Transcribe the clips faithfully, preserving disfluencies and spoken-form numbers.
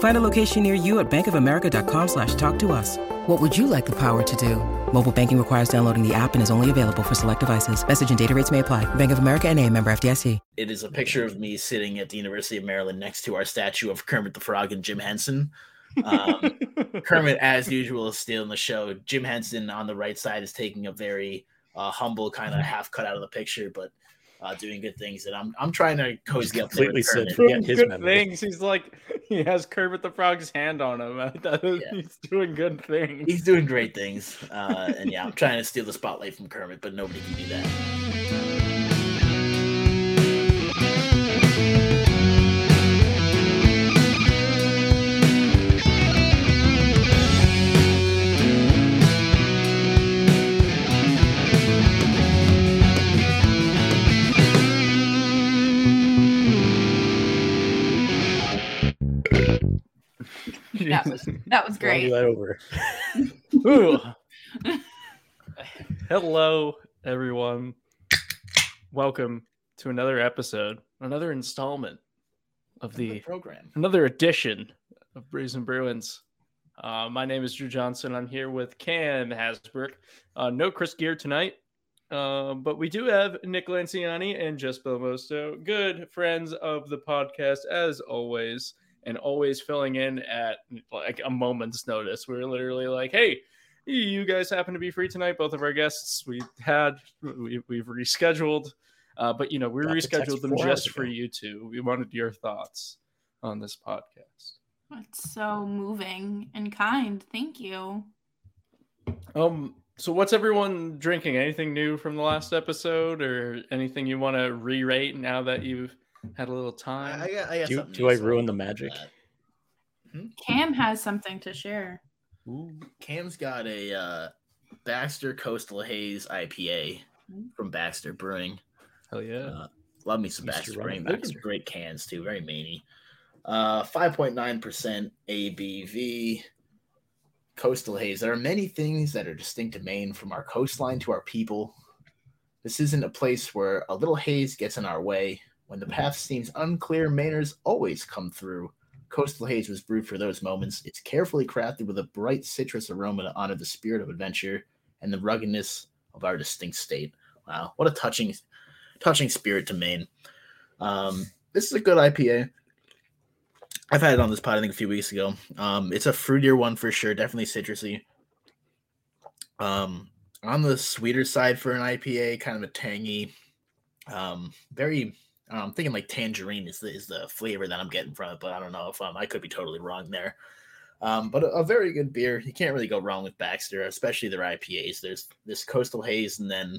Find a location near you at bankofamerica.com slash talk to us. What would you like the power to do? Mobile banking requires downloading the app and is only available for select devices. Message and data rates may apply. Bank of America N A, member F D I C. It is a picture of me sitting at the University of Maryland next to our statue of Kermit the Frog and Jim Henson. Um, Kermit, as usual, is stealing the show. Jim Henson on the right side is taking a very uh, humble kind of half cut out of the picture, but uh, doing good things. And I'm I'm trying to cozy up completely there with Kermit. His good memory. Things. He's like, he has Kermit the Frog's hand on him. Is, yeah. He's doing good things. He's doing great things. Uh, and yeah, I'm trying to steal the spotlight from Kermit, but nobody can do that. That was that was great. That over. Ooh. Hello, everyone. Welcome to another episode, another installment of the, the program, another edition of Breeze and Bruins. Uh, my name is Drew Johnson. I'm here with Cam Hasbrook. Uh, no Chris Gear tonight, uh, but we do have Nick Lanciani and Jess Belmoso, good friends of the podcast, as always. And always filling in at like a moment's notice. We were literally like, "Hey, you guys happen to be free tonight?" Both of our guests we had, we, we've rescheduled, uh, but you know we Got rescheduled them just for you two. We wanted your thoughts on this podcast. That's so moving and kind. Thank you. Um. So, what's everyone drinking? Anything new from the last episode, or anything you want to re-rate now that you've had a little time? I, I, I do do I ruin the magic? Hmm? Cam has something to share. Ooh. Cam's got a uh, Baxter Coastal Haze I P A from Baxter Brewing. Hell yeah. Uh, love me some Used Baxter Brewing. Baxter. Great cans, too. Very many. Uh, five point nine percent A B V. Coastal Haze. There are many things that are distinct to Maine, from our coastline to our people. This isn't a place where a little haze gets in our way. When the path seems unclear, Mainers always come through. Coastal Haze was brewed for those moments. It's carefully crafted with a bright citrus aroma to honor the spirit of adventure and the ruggedness of our distinct state. Wow, what a touching touching spirit to Maine. Um, this is a good I P A. I've had it on this pod, I think, a few weeks ago. Um, it's a fruitier one for sure, definitely citrusy. Um, on the sweeter side for an I P A, kind of a tangy, um, very... I'm thinking like tangerine is the, is the flavor that I'm getting from it, but I don't know if um, I could be totally wrong there. Um, but a, a very good beer. You can't really go wrong with Baxter, especially their I P As. There's this Coastal Haze, and then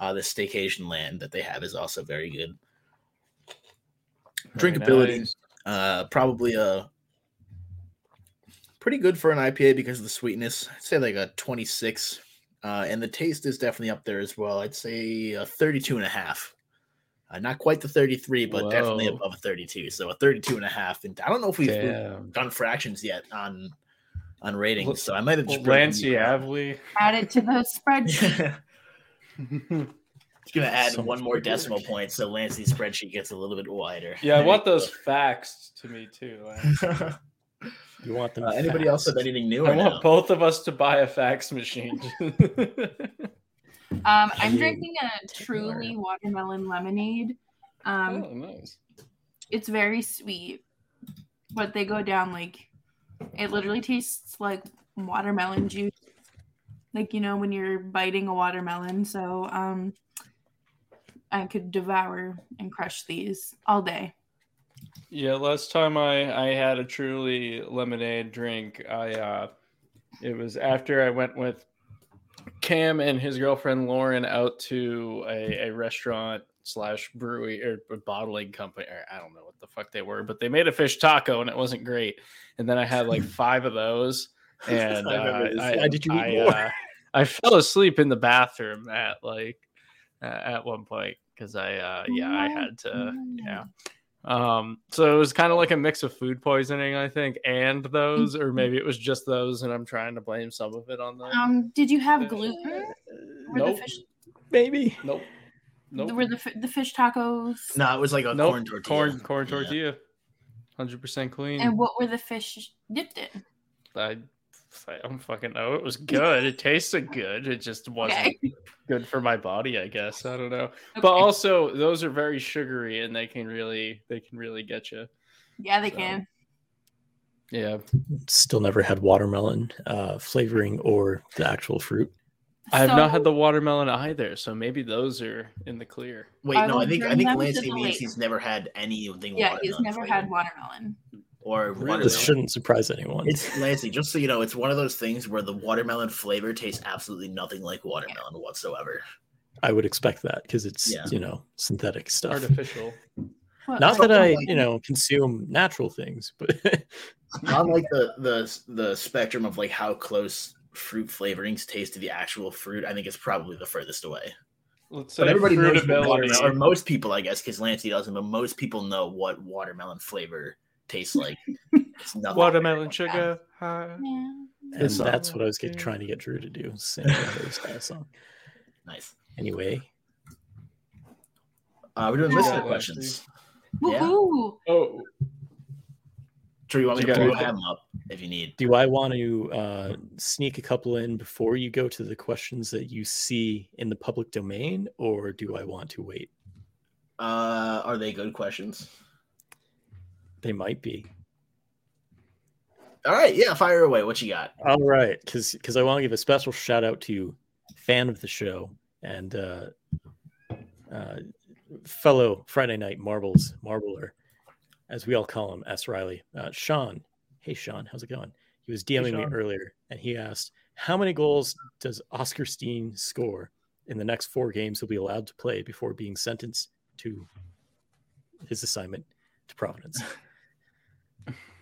uh, this Staycation Land that they have is also very good. Very Drinkability, nice. uh, probably a pretty good for an I P A because of the sweetness. I'd say like a twenty-six, uh, and the taste is definitely up there as well. I'd say a thirty-two and a half. Uh, not quite the thirty-three, but Whoa. Definitely above a thirty-two. So a thirty-two and a half. And I don't know if we've Damn. Done fractions yet on on ratings. Well, so I might have just well, Lancy, have we added to those spreadsheet? It's gonna add so one more weird. Decimal point, so Lancy's spreadsheet gets a little bit wider. Yeah, I want those facts to me too. You want them? Uh, anybody else have anything new? I want now? Both of us to buy a fax machine. Um, I'm drinking a Truly Watermelon Lemonade. Um, oh, nice. It's very sweet, but they go down like, it literally tastes like watermelon juice. Like, you know, when you're biting a watermelon. So um, I could devour and crush these all day. Yeah, last time I, I had a Truly lemonade drink, I uh, it was after I went with Cam and his girlfriend Lauren out to a, a restaurant slash brewery or bottling company, or I don't know what the fuck they were, but they made a fish taco and it wasn't great. And then I had like five of those, and uh, I, I, did you eat I, more? Uh, I fell asleep in the bathroom at like uh, at one point because I uh, yeah I had to yeah. Um, so it was kind of like a mix of food poisoning, I think, and those, or maybe it was just those, and I'm trying to blame some of it on them. Um, did you have fish? gluten? Were nope. The fish... Maybe. Nope. Nope. Were the f- the fish tacos? No, nah, it was like a nope. corn tortilla. Corn corn tortilla. one hundred percent clean. And what were the fish dipped in? I, I don't fucking know. It was good. It tasted good. It just wasn't okay. good for my body, I guess. I don't know. Okay. But also, those are very sugary, and they can really they can really get you. Yeah, they so, can. Yeah. Still never had watermelon uh, flavoring or the actual fruit. I have so, not had the watermelon either, so maybe those are in the clear. Wait, I no, I think I think Lancey means he's never had anything. Yeah, watermelon he's never had watermelon. Or watermelon. This shouldn't surprise anyone. It's Lancey, just so you know, it's one of those things where the watermelon flavor tastes absolutely nothing like watermelon yeah. whatsoever. I would expect that because it's yeah. you know synthetic stuff, artificial. Well, not that I like, you know consume natural things, but not like the the the spectrum of like how close fruit flavorings taste to the actual fruit. I think it's probably the furthest away. Let's say but everybody knows watermelon, or most people, I guess, because Lancey doesn't, but most people know what watermelon flavor tastes like. It's nothing. Watermelon like sugar. Huh? Yeah. And that's what I was get, trying to get Drew to do. Sing those kind of song. Nice. Anyway, uh, we're doing listener yeah, questions. Yeah. Oh. Drew, you want me to blow them up? If you need. Do I want to uh, sneak a couple in before you go to the questions that you see in the public domain, or do I want to wait? Uh, are they good questions? They might be. All right. Yeah. Fire away. What you got? All right. Because because I want to give a special shout out to fan of the show and uh, uh, fellow Friday Night Marbles, Marbler, as we all call him, S. Riley, uh, Sean. Hey, Sean, how's it going? He was DMing hey, me earlier, and he asked, how many goals does Oscar Steen score in the next four games he'll be allowed to play before being sentenced to his assignment to Providence?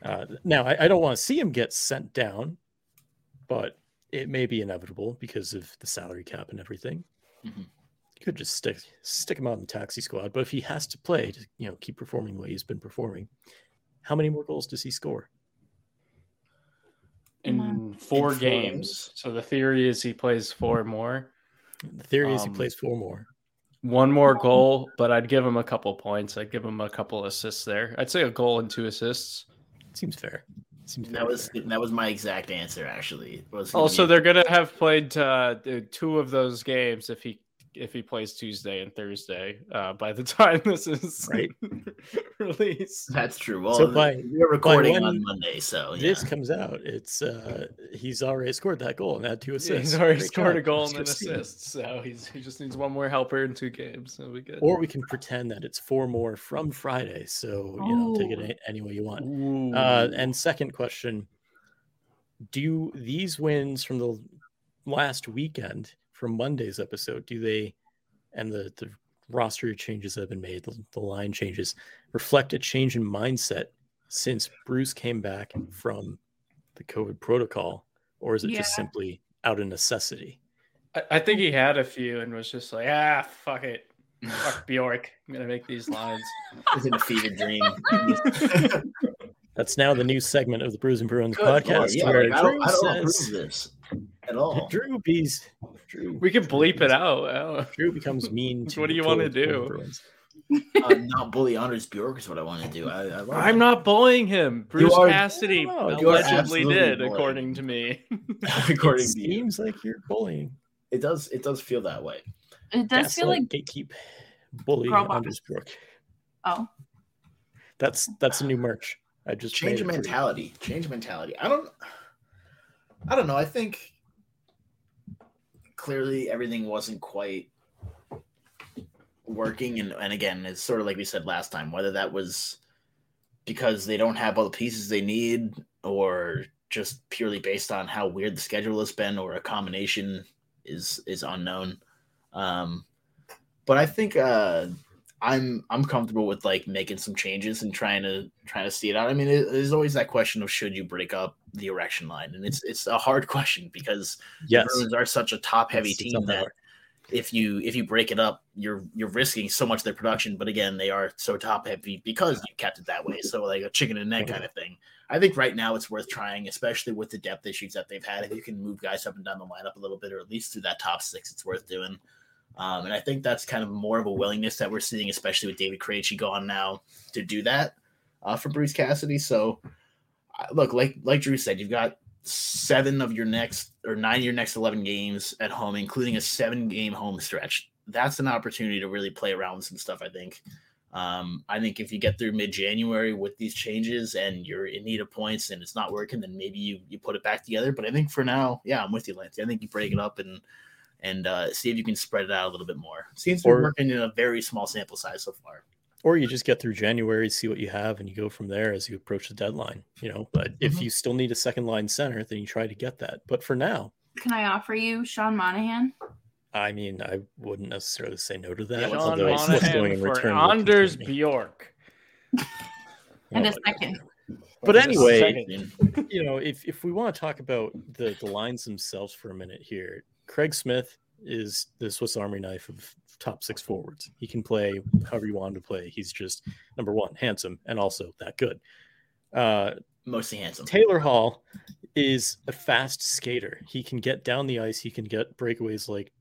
uh, now, I, I don't want to see him get sent down, but it may be inevitable because of the salary cap and everything. Mm-hmm. You could just stick stick him out in the taxi squad, but if he has to play to you know keep performing the way he's been performing, how many more goals does he score? In four, in four games. So the theory is he plays four more. The theory um, is he plays four more. One more goal, but I'd give him a couple points. I'd give him a couple assists there. I'd say a goal and two assists. Seems fair. Seems that was fair. That was my exact answer, actually. Was gonna also, be- they're going to have played uh, two of those games if he if he plays Tuesday and Thursday uh, by the time this is right. released. That's true. Well, so by, we're recording on Monday, so yeah. This comes out. It's uh, he's already scored that goal and had two assists. Yeah, he's already Great scored job. a goal and an assist, so he's he just needs one more helper in two games. So we good. Or we can pretend that it's four more from Friday, so oh. you know, take it any way you want. Uh, and second question, do these wins from the last weekend from Monday's episode, do they and the, the roster changes that have been made, the, the line changes, reflect a change in mindset since Bruce came back from the COVID protocol, or is it yeah. just simply out of necessity? I, I think he had a few and was just like, ah, fuck it. Fuck Bjork. I'm going to make these lines. It's in a fever dream. That's now the new segment of the Brews and Bruins Good podcast. Yeah, where like, I don't, I don't approve this at all. Drew B's. Drew, we can bleep Drew it out. Drew becomes mean. To what do you want to do? uh, not bully Anders Bjork is what I want to do. I, I I'm him. not bullying him. Bruce are, Cassidy no, allegedly did, bullying. according to me. according it to you, seems like you're bullying. It does. It does feel that way. It does Gaslight, feel like gatekeep bullying Anders Bjork. Oh, that's that's a new merch. I just change mentality. Change mentality. I don't. I don't know. I think clearly everything wasn't quite working. And, and again, it's sort of like we said last time, whether that was because they don't have all the pieces they need or just purely based on how weird the schedule has been or a combination is, is unknown. Um, but I think uh, I'm, I'm comfortable with like making some changes and trying to, trying to see it out. I mean, it, there's always that question of, should you break up the erection line? And it's, it's a hard question because yes. the Bruins are such a top heavy yes, team that if you, if you break it up, you're, you're risking so much of their production, but again, they are so top heavy because you kept it that way. So like a chicken and egg kind of thing. I think right now it's worth trying, especially with the depth issues that they've had. If you can move guys up and down the lineup a little bit, or at least through that top six, it's worth doing. Um, and I think that's kind of more of a willingness that we're seeing, especially with David Krejci gone now, to do that uh, for Bruce Cassidy. So look, like, like Drew said, you've got seven of your next or nine of your next eleven games at home, including a seven game home stretch. That's an opportunity to really play around with some stuff, I think. Um, I think if you get through mid-January with these changes and you're in need of points and it's not working, then maybe you, you put it back together. But I think for now, yeah, I'm with you, Lance. I think you break it up and and uh, see if you can spread it out a little bit more. Seems to be working in a very small sample size so far. Or you just get through January, see what you have, and you go from there as you approach the deadline. You know, but if mm-hmm. you still need a second-line center, then you try to get that. But for now, can I offer you Sean Monahan? I mean, I wouldn't necessarily say no to that. Sean Monahan for Anders Bjork. And a second. But anyway, second. you know, if, if we want to talk about the, the lines themselves for a minute here, Craig Smith is the Swiss Army knife of top six forwards. He can play however you want him to play. He's just, number one, handsome, and also that good. Uh, Mostly handsome. Taylor Hall is a fast skater. He can get down the ice. He can get breakaways like,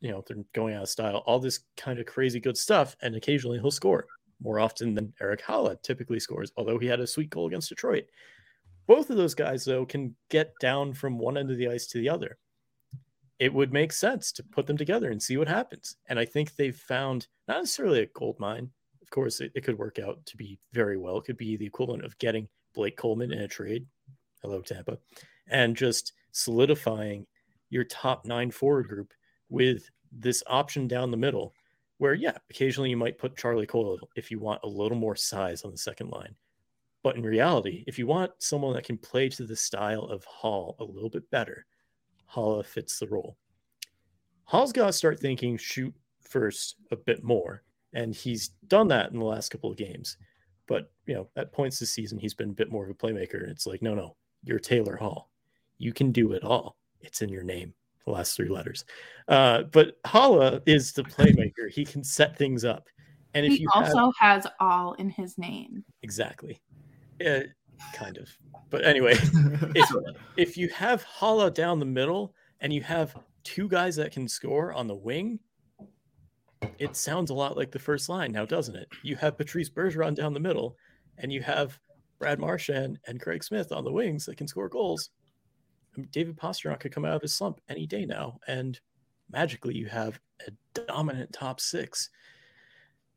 you know, they're going out of style, all this kind of crazy good stuff, and occasionally he'll score more often than Eric Haula typically scores, although he had a sweet goal against Detroit. Both of those guys, though, can get down from one end of the ice to the other. It would make sense to put them together and see what happens. And I think they've found not necessarily a gold mine. Of course, it, it could work out to be very well. It could be the equivalent of getting Blake Coleman in a trade. Hello, Tampa. And just solidifying your top nine forward group with this option down the middle where, yeah, occasionally you might put Charlie Coyle if you want a little more size on the second line. But in reality, if you want someone that can play to the style of Hall a little bit better, Haula fits the role. Hall's got to start thinking shoot first a bit more, and he's done that in the last couple of games. But, you know, at points this season, he's been a bit more of a playmaker, and it's like, no, no, you're Taylor Hall. You can do it all. It's in your name. The last three letters. Uh, but Haula is the playmaker. He can set things up. And if he you also have... has all in his name. Exactly. Uh, kind of. But anyway, if, if you have Haula down the middle and you have two guys that can score on the wing, it sounds a lot like the first line now, doesn't it? You have Patrice Bergeron down the middle and you have Brad Marchand and Craig Smith on the wings that can score goals. David Pastrnak could come out of his slump any day now, and magically you have a dominant top six.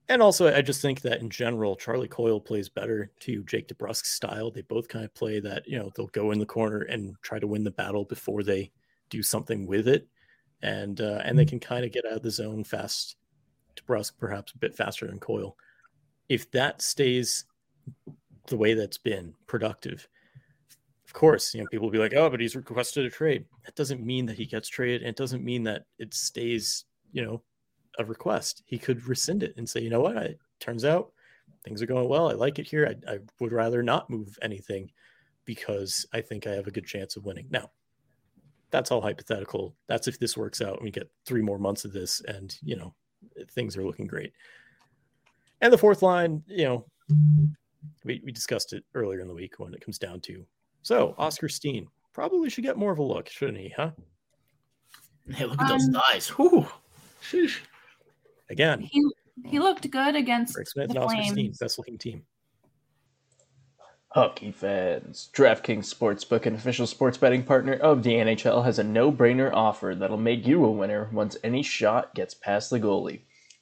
And also, I just think that in general, Charlie Coyle plays better to Jake DeBrusk's style. They both kind of play that, you know, they'll go in the corner and try to win the battle before they do something with it, and uh, and they can kind of get out of the zone fast. DeBrusk perhaps a bit faster than Coyle. If that stays the way that's been productive. Of course, you know, people will be like, oh, but he's requested a trade. That doesn't mean that he gets traded. And it doesn't mean that it stays, you know, a request. He could rescind it and say, you know what, I, it turns out things are going well. I like it here. I, I would rather not move anything because I think I have a good chance of winning. Now, that's all hypothetical. That's if this works out and we get three more months of this and, you know, things are looking great. And the fourth line, you know, we, we discussed it earlier in the week when it comes down to. So, Oscar Steen probably should get more of a look, shouldn't he, huh? Hey, look at um, those eyes. Whew. Sheesh. Again. He, he looked good against Craig Smith the and Oscar Flames. Steen, best-looking team. Hockey fans, DraftKings Sportsbook, an official sports betting partner of the N H L, has a no-brainer offer that'll make you a winner once any shot gets past the goalie.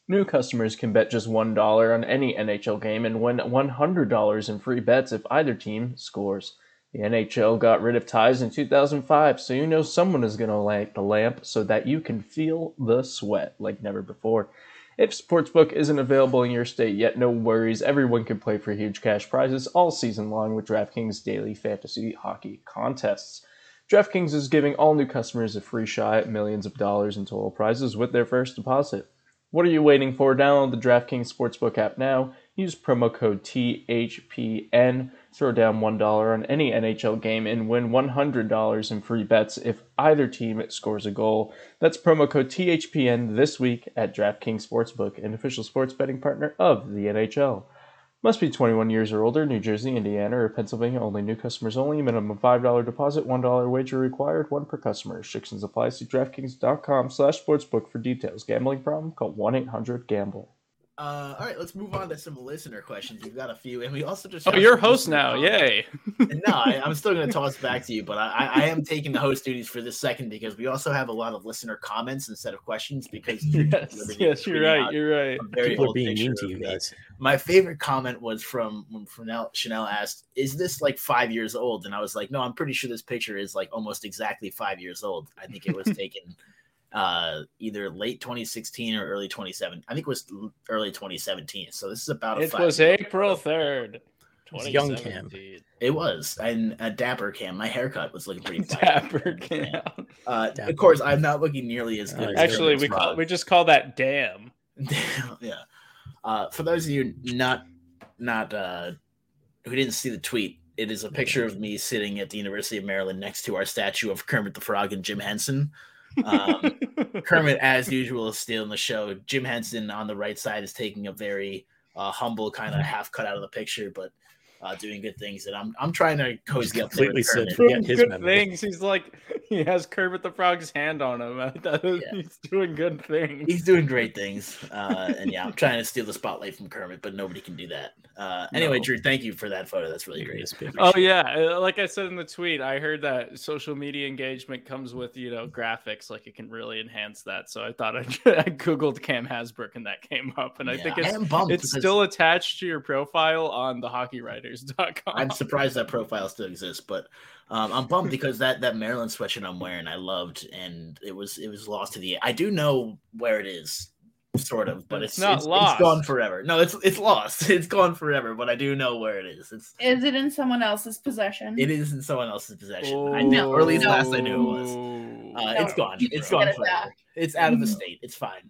New customers can bet just one dollar on any N H L game and win one hundred dollars in free bets if either team scores. The N H L got rid of ties in two thousand five, so you know someone is going to light the lamp so that you can feel the sweat like never before. If Sportsbook isn't available in your state yet, no worries. Everyone can play for huge cash prizes all season long with DraftKings Daily Fantasy Hockey Contests. DraftKings is giving all new customers a free shot at millions of dollars in total prizes with their first deposit. What are you waiting for? Download the DraftKings Sportsbook app now. Use promo code T H P N. Throw down one dollar on any N H L game and win one hundred dollars in free bets if either team scores a goal. That's promo code T H P N this week at DraftKings Sportsbook, an official sports betting partner of the N H L. Must be twenty-one years or older, New Jersey, Indiana, or Pennsylvania only. New customers only. Minimum five dollars deposit, one dollar wager required, one per customer. Restrictions apply. See DraftKings.com slash sportsbook for details. Gambling problem? Call one eight hundred GAMBLE. Uh, all right, let's move on to some listener questions. We've got a few, and we also just. Oh, you're host now, yay! no, I, I'm still going to toss back to you, but I, I am taking the host duties for this second because we also have a lot of listener comments instead of questions. Because yes, yes, you're right, you're right. People are being mean to you guys. My favorite comment was from when Chanel asked, "Is this like five years old?" And I was like, "No, I'm pretty sure this picture is like almost exactly five years old. I think it was taken." Uh, either late twenty sixteen or early twenty seventeen. I think it was early twenty seventeen. So this is about a. It was April third. It was young Cam. It was. And a dapper Cam. My haircut was looking pretty dapper Cam. Uh, dapper. Of course, I'm not looking nearly as good. Uh, as actually, we call, we just call that damn. yeah. Uh, for those of you not not uh, who didn't see the tweet, it is a picture of me sitting at the University of Maryland next to our statue of Kermit the Frog and Jim Henson. um, Kermit, as usual, is stealing the show. Jim Henson on the right side is taking a very uh, humble kind of half cut out of the picture, but uh, doing good things. And I'm I'm trying to cozy up there with Kermit. Doing his good memory. Things. He's like he has Kermit the Frog's hand on him. Yeah. He's doing good things. He's doing great things. Uh, and yeah, I'm trying to steal the spotlight from Kermit, but nobody can do that. Uh, anyway, no. Drew, thank you for that photo. That's really great. Oh yeah, like I said in the tweet, I heard that social media engagement comes with you know graphics, like it can really enhance that. So I thought I, I googled Cam Hasbrook and that came up, and yeah, I think it's, I am bummed it's because... still attached to your profile on the hockey writers dot com. I'm surprised that profile still exists, but um, I'm bummed because that that Maryland sweatshirt I'm wearing I loved, and it was it was lost to the. I do know where it is. Sort of, but it's, it's not it's, lost. It's gone forever. No, it's it's lost. It's gone forever, but I do know where it is. It's is it in someone else's possession? It is in someone else's possession. Oh, I know, or at least no. last I knew it was. Uh, no, it's gone. It's gone it forever. It's out of the state. It's fine.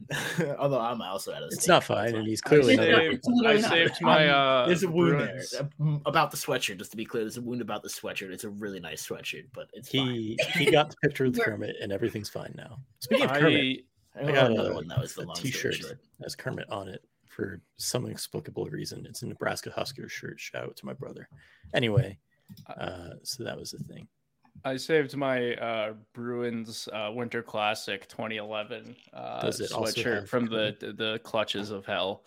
Although I'm also out of the it's state. It's not fine, it's and he's clearly. I saved, I saved my. Uh, there's a wound Bruins. there about the sweatshirt. Just to be clear, there's a wound about the sweatshirt. It's a really nice sweatshirt, but it's he fine. he got the picture of Kermit, and everything's fine now. Speaking I, of Kermit. I got another a, one that was the long t-shirt that has Kermit on it for some inexplicable reason. It's a Nebraska Husker shirt. Shout out to my brother. Anyway, uh, so that was the thing. I saved my uh, Bruins uh, Winter Classic twenty eleven uh, sweatshirt from the, the clutches of hell,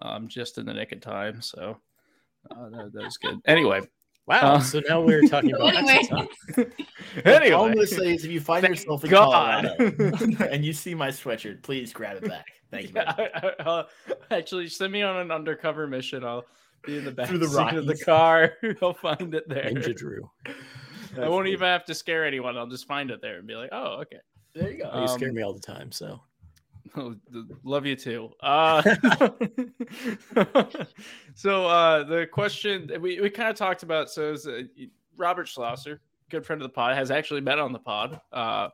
um, just in the nick of time. So uh, that, that was good. Anyway. Wow, uh, so now we're talking about anyway. anyway. All I'm going to say is if you find Thank yourself in God. Colorado and you see my sweatshirt, please grab it back. Thank you. Yeah, I, I, uh, actually, send me on an undercover mission. I'll be in the back the seat of the car. I'll find it there. Ninja Drew. That's I won't weird. even have to scare anyone. I'll just find it there and be like, oh, okay. There you go. Um, you scare me all the time, so. Oh, love you too. Uh, so uh, the question we, we kind of talked about. So it was, uh, Robert Schlosser, good friend of the pod, has actually been on the pod. Uh,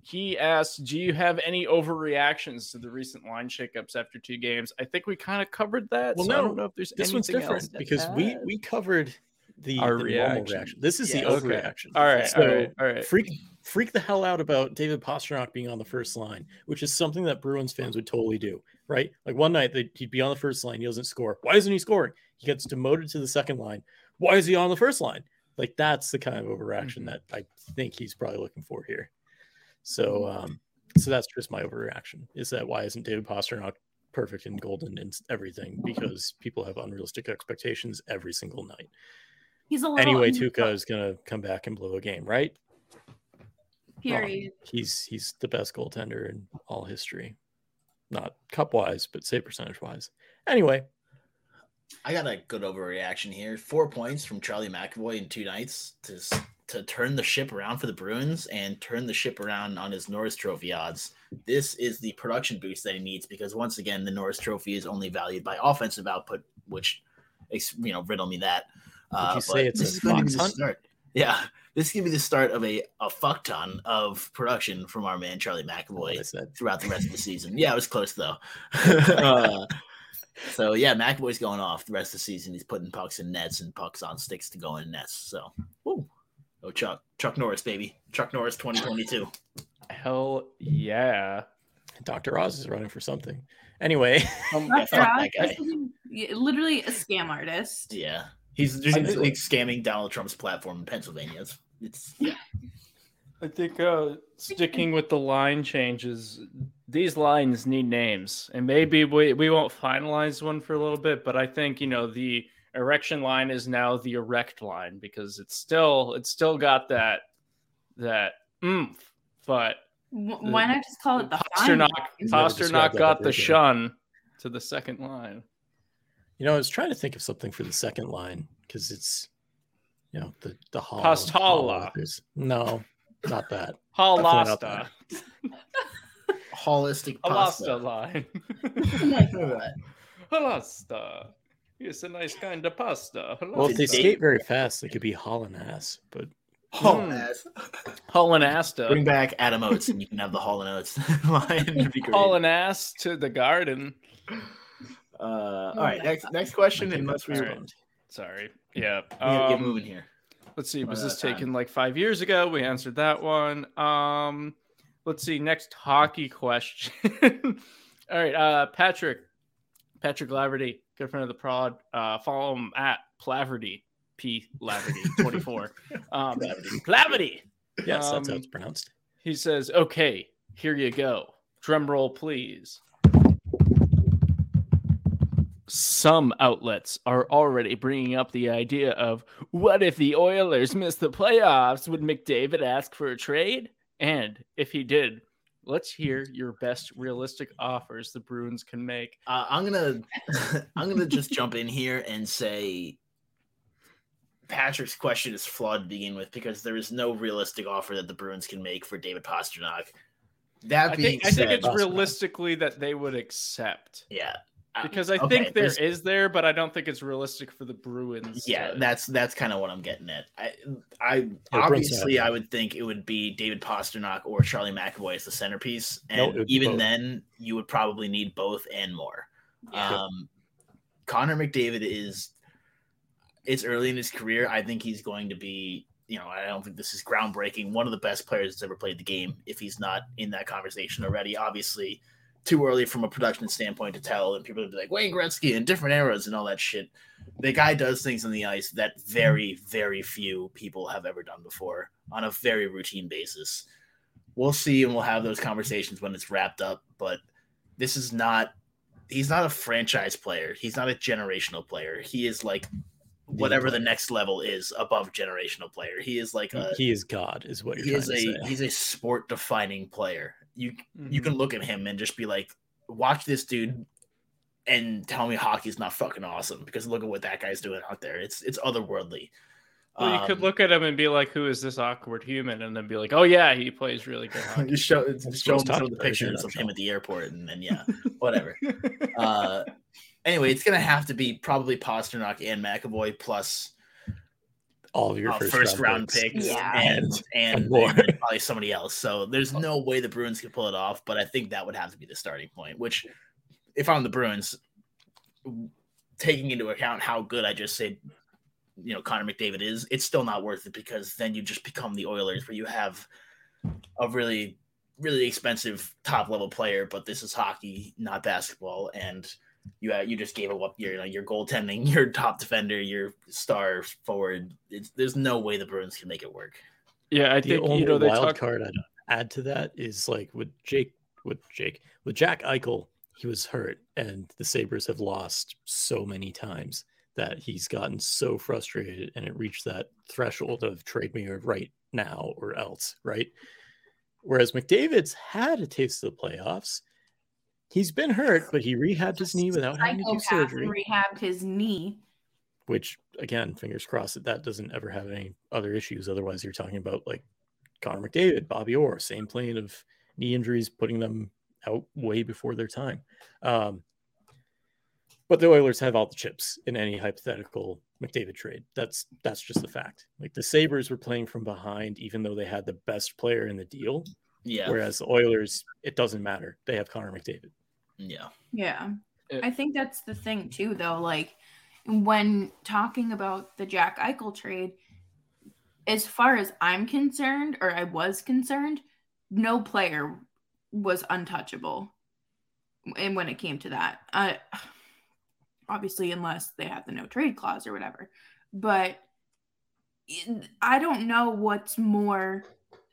he asked, do you have any overreactions to the recent line shakeups after two games? I think we kind of covered that. Well, so no, I don't know if there's this one's different because has. we we covered the, Our the reaction. normal reaction. This is yeah, the okay. overreaction. All right, so, all right, all right. Freaking. Freak the hell out about David Pastrnak being on the first line, which is something that Bruins fans would totally do, right? Like one night they, he'd be on the first line. He doesn't score. Why isn't he scoring? He gets demoted to the second line. Why is he on the first line? Like that's the kind of overreaction that I think he's probably looking for here. So, um, so that's just my overreaction is that why isn't David Pastrnak perfect and golden and everything? Because people have unrealistic expectations every single night. He's a little anyway, Tuukka is going to come back and blow a game, right? Period. Oh, he's he's the best goaltender in all history, not cup wise, but save percentage wise. Anyway, I got a good overreaction here. Four points from Charlie McAvoy in two nights to to turn the ship around for the Bruins and turn the ship around on his Norris Trophy odds. This is the production boost that he needs because, once again, the Norris Trophy is only valued by offensive output, which, you know, riddle me that. Uh, you say it's this a fox hunt? Start. Yeah, this could be the start of a, a fuck ton of production from our man Charlie McAvoy throughout the rest of the season. Yeah, it was close, though. uh, so, yeah, McAvoy's going off the rest of the season. He's putting pucks in nets and pucks on sticks to go in nets. So, woo. Oh, Chuck. Chuck Norris, baby. Chuck Norris twenty twenty-two. Hell yeah. Doctor Oz is running for something. Anyway. Um, Doctor Yeah, Oz that guy. Is literally a scam artist. Yeah. He's just like scamming Donald Trump's platform in Pennsylvania. It's, it's yeah. I think uh, sticking with the line changes, these lines need names. And maybe we, we won't finalize one for a little bit, but I think, you know, the erection line is now the erect line because it's still it's still got that that mm, but why the, not just call it the Pastrnak Pastrnak got the shun to the second line. You know, I was trying to think of something for the second line because it's you know the the hall Pasthala. No, not that. Halasta. Holistic pasta line. Halasta. It's a nice kind of pasta. Well, if they skate very fast, it could be Holland-ass, but Holland-ass. Holland-ass. Bring back Adam Oates, and you can have the Holland-ass line. Holland-ass to the garden. Uh, all right, next next question, and let's respond. Sorry. Yeah. Um, get moving here. Let's see. Was this taken like five years ago? We answered that one. Um, let's see. Next hockey question. All right, uh, Patrick. Patrick Laverty, good friend of the prod. Uh, follow him at Plaverty, P Laverty twenty-four. Um, Plaverty. Plaverty. Yes, um, that's how it's pronounced. He says, "Okay, here you go. Drum roll, please." Some outlets are already bringing up the idea of what if the Oilers miss the playoffs? Would McDavid ask for a trade? And if he did, let's hear your best realistic offers the Bruins can make. Uh, I'm gonna, I'm gonna just jump in here and say, Patrick's question is flawed to begin with because there is no realistic offer that the Bruins can make for David Pastrnak. That being I think, said, I think it's realistically that they would accept. Yeah, because I okay, think there is there, but I don't think it's realistic for the Bruins. Yeah, to... that's that's kind of what I'm getting at. I, I obviously I would think it would be David Pastrnak or Charlie McAvoy as the centerpiece, and no, even then you would probably need both and more. Yeah. Um, Connor McDavid is it's early in his career. I think he's going to be, you know, I don't think this is groundbreaking. One of the best players that's ever played the game. If he's not in that conversation already, obviously. Too early from a production standpoint to tell, and people would be like Wayne Gretzky and different eras and all that shit. The guy does things on the ice that very, very few people have ever done before on a very routine basis. We'll see, and we'll have those conversations when it's wrapped up, but this is not – he's not a franchise player. He's not a generational player. He is like whatever the next level is above generational player. He is like a – He is God is what you're he trying is to a, say. He's a sport-defining player. You you can look at him and just be like, watch this dude and tell me hockey's not fucking awesome because look at what that guy's doing out there. It's it's otherworldly. Well, um, you could look at him and be like, who is this awkward human? And then be like, oh, yeah, he plays really good hockey. show show him some of the pictures of him at the airport and then, yeah, whatever. uh, anyway, it's going to have to be probably Pastrnak and McAvoy plus all of your uh, first, first round picks, picks yeah. and, and, and, and probably somebody else. So there's no way the Bruins could pull it off, but I think that would have to be the starting point, which if I'm the Bruins, taking into account how good I just said, you know, Connor McDavid is, it's still not worth it because then you just become the Oilers where you have a really, really expensive top level player, but this is hockey, not basketball. And You uh, you just gave up your you know, your goaltending, your top defender, your star forward. It's, there's no way the Bruins can make it work. Yeah, I the think only you know the wild talk... card I'd add to that is like with Jake with Jake with Jack Eichel, he was hurt, and the Sabres have lost so many times that he's gotten so frustrated, and it reached that threshold of trade me right now or else, right? Whereas McDavid's had a taste of the playoffs. He's been hurt, but he rehabbed his knee without having to do surgery. Rehabbed his knee, which again, fingers crossed that that doesn't ever have any other issues. Otherwise, you're talking about like Connor McDavid, Bobby Orr, same plane of knee injuries, putting them out way before their time. Um, but the Oilers have all the chips in any hypothetical McDavid trade. That's that's just the fact. Like, the Sabres were playing from behind, even though they had the best player in the deal. Yeah. Whereas the Oilers, it doesn't matter. They have Connor McDavid. Yeah. Yeah. It, I think that's the thing, too, though. Like, when talking about the Jack Eichel trade, as far as I'm concerned, or I was concerned, no player was untouchable. And when it came to that, uh, obviously, unless they have the no trade clause or whatever, but I don't know what's more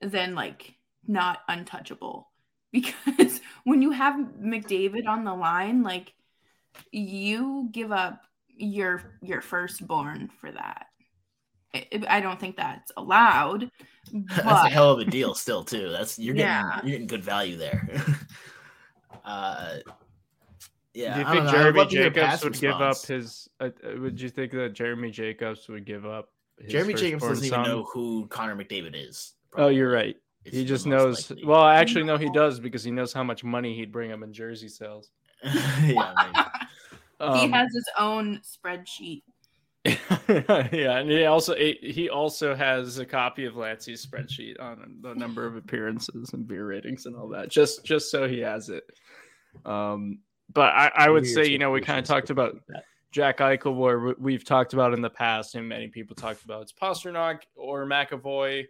than like not untouchable, because when you have McDavid on the line, like, you give up your, your firstborn for that. I don't think that's allowed. But... that's a hell of a deal, still, too. That's you're getting yeah. you're getting good value there. uh, yeah. Do you I think Jeremy Jacobs would response. give up his? Uh, would you think that Jeremy Jacobs would give up? His Jeremy Jacobs doesn't even know who Connor McDavid is. Probably. Oh, you're right. It's he just knows. Likely. Well, actually, no, he does, because he knows how much money he'd bring him in jersey sales. yeah, um, he has his own spreadsheet. yeah, and he also he also has a copy of Lancy's spreadsheet on the number of appearances and beer ratings and all that, just just so he has it. Um, but I, I would say, you know, we kind of talked about Jack Eichel, where we've talked about in the past, and many people talked about it's Pastrnak or McAvoy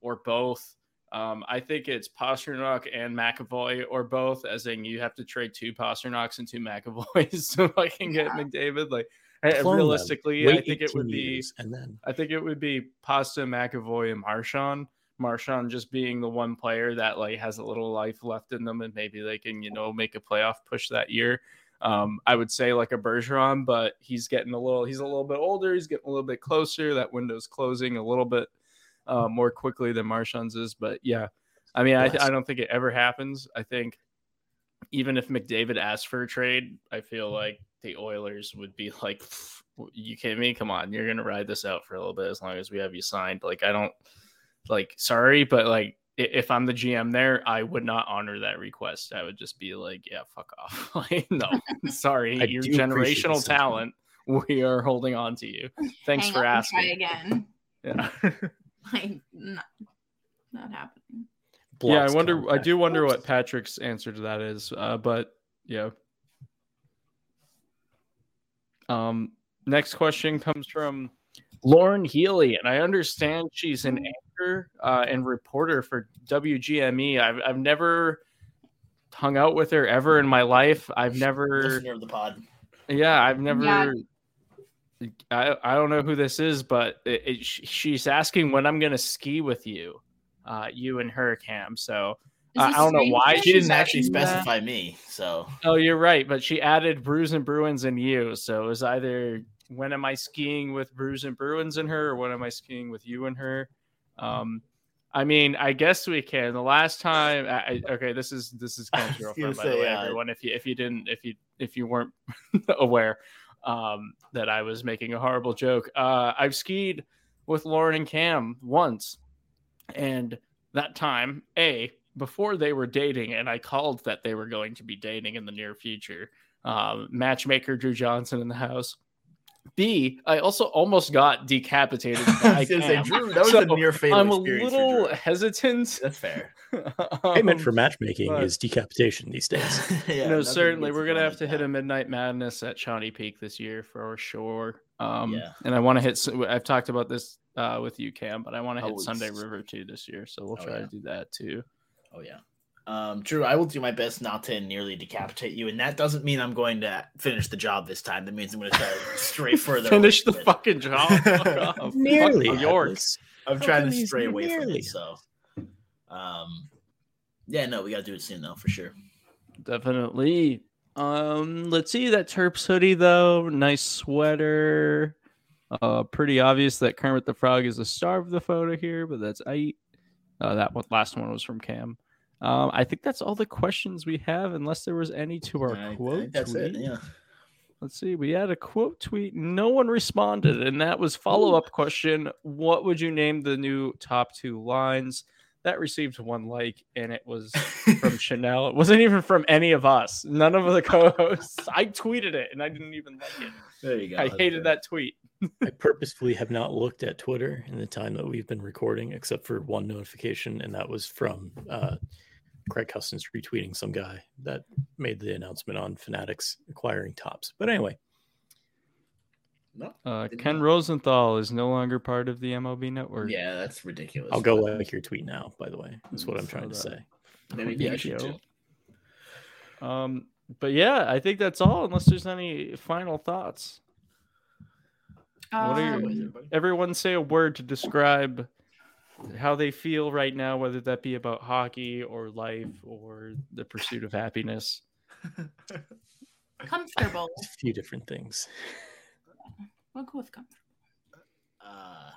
or both. Um, I think it's Pastrnak and McAvoy or both, as in you have to trade two Pasternaks and two McAvoys so I can get yeah. McDavid. Like, realistically, I think it would be and then I think it would be Pasta, McAvoy, and Marchand. Marchand just being the one player that like has a little life left in them, and maybe they can, you know, make a playoff push that year. Um, I would say like a Bergeron, but he's getting a little he's a little bit older, he's getting a little bit closer. That window's closing a little bit uh, more quickly than Marchand's is. But yeah, I mean, I, I don't think it ever happens. I think even if McDavid asked for a trade, I feel like the Oilers would be like, you kidding me? Come on, you're gonna ride this out for a little bit as long as we have you signed. Like, I don't like, sorry, but like, if I'm the G M there, I would not honor that request. I would just be like, yeah, fuck off. Like, no, sorry, your generational talent. We are holding on to you. Thanks Hang for asking. Try again. Yeah, like not, not happening. Blocks yeah, I wonder. Contact. I do wonder Oops. what Patrick's answer to that is. Uh, but yeah. Um, next question comes from Lauren Healy, and I understand she's an anchor uh, and reporter for W G M E. I've I've never hung out with her ever in my life. I've never listener of the pod. Yeah, I've never. Yeah. I I don't know who this is, but it, it, she's asking when I'm gonna ski with you, uh, you and her, Cam. So. Uh, I don't know why she didn't actually specify that. me. So, oh, you're right, but she added Brews and Bruins and you. So it was either when am I skiing with Brews and Bruins and her, or when am I skiing with you and her? Um, I mean, I guess we can. The last time, I, okay, this is this is Cam's girlfriend, by say, the way, yeah. everyone. If you if you didn't if you if you weren't aware um, that I was making a horrible joke, uh, I've skied with Lauren and Cam once, and that time, a. before they were dating, and I called that they were going to be dating in the near future. Um, matchmaker Drew Johnson in the house. B, I also almost got decapitated by Cam. Say, Drew, that was so a near fatal I'm experience a little hesitant. That's fair. um, Payment for matchmaking but... is decapitation these days. yeah, no, certainly. We're going to have to hit a Midnight Madness at Shawnee Peak this year for sure. Um, yeah. And I want to hit, I've talked about this uh, with you, Cam, but I want to hit oh, Sunday River too this year. So we'll try oh, yeah. to do that too. Oh, yeah. Um, Drew, I will do my best not to nearly decapitate you, and that doesn't mean I'm going to finish the job this time. That means I'm going to try to stray further. Finish the fucking job. Fuck nearly. Fuck Yorks. I'm trying to stray away nearly. from it, so. Um, yeah, no, we got to do it soon, though, for sure. Definitely. Um, let's see, that Terps hoodie, though. Nice sweater. Uh, pretty obvious that Kermit the Frog is the star of the photo here, but that's I. Uh, that one, last one was from Cam. Um, I think that's all the questions we have, unless there was any to our I quote that's tweet. It, yeah. Let's see. We had a quote tweet. No one responded, and that was follow-up question. What would you name the new top two lines? That received one like, and it was from Chanel. It wasn't even from any of us. None of the co-hosts. I tweeted it, and I didn't even like it. There you go. I hated that tweet. I purposefully have not looked at Twitter in the time that we've been recording, except for one notification, and that was from uh, Craig Custins retweeting some guy that made the announcement on Fanatics acquiring Tops. But anyway. No, uh, Ken know. Rosenthal is no longer part of the M L B network. Yeah, that's ridiculous. I'll go like your tweet now, by the way. That's what I'm trying to say. Maybe yeah, you too. Um, but yeah, I think that's all, unless there's any final thoughts. Um, what are your, everyone say a word to describe how they feel right now, whether that be about hockey or life or the pursuit of happiness. Comfortable. A few different things. We'll go with comfortable. Uh,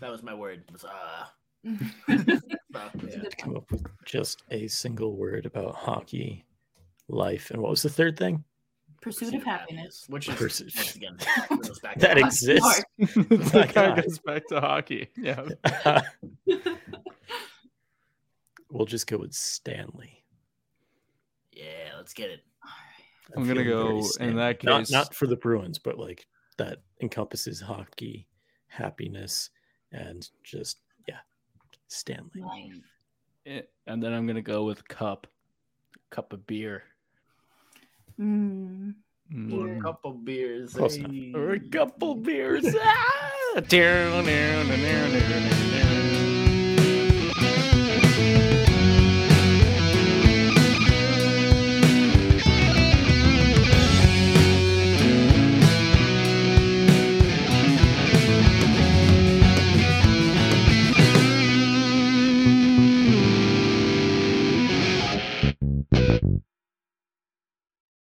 that was my word. It was, uh. Well, yeah. Come up with just a single word about hockey, life, and what was the third thing? Pursuit, Pursuit of happiness. happiness. Which is, Pursuit. Once again, back that to exists. That kind of goes back to hockey. Yeah. Uh, we'll just go with Stanley. Yeah, let's get it. I'm going to go in that case. Not, not for the Bruins, but like that encompasses hockey, happiness, and just, yeah, Stanley. Life. And then I'm going to go with cup, cup of beer. Mm. Mm. Or a couple beers. Hey. Or a couple beers. Ah!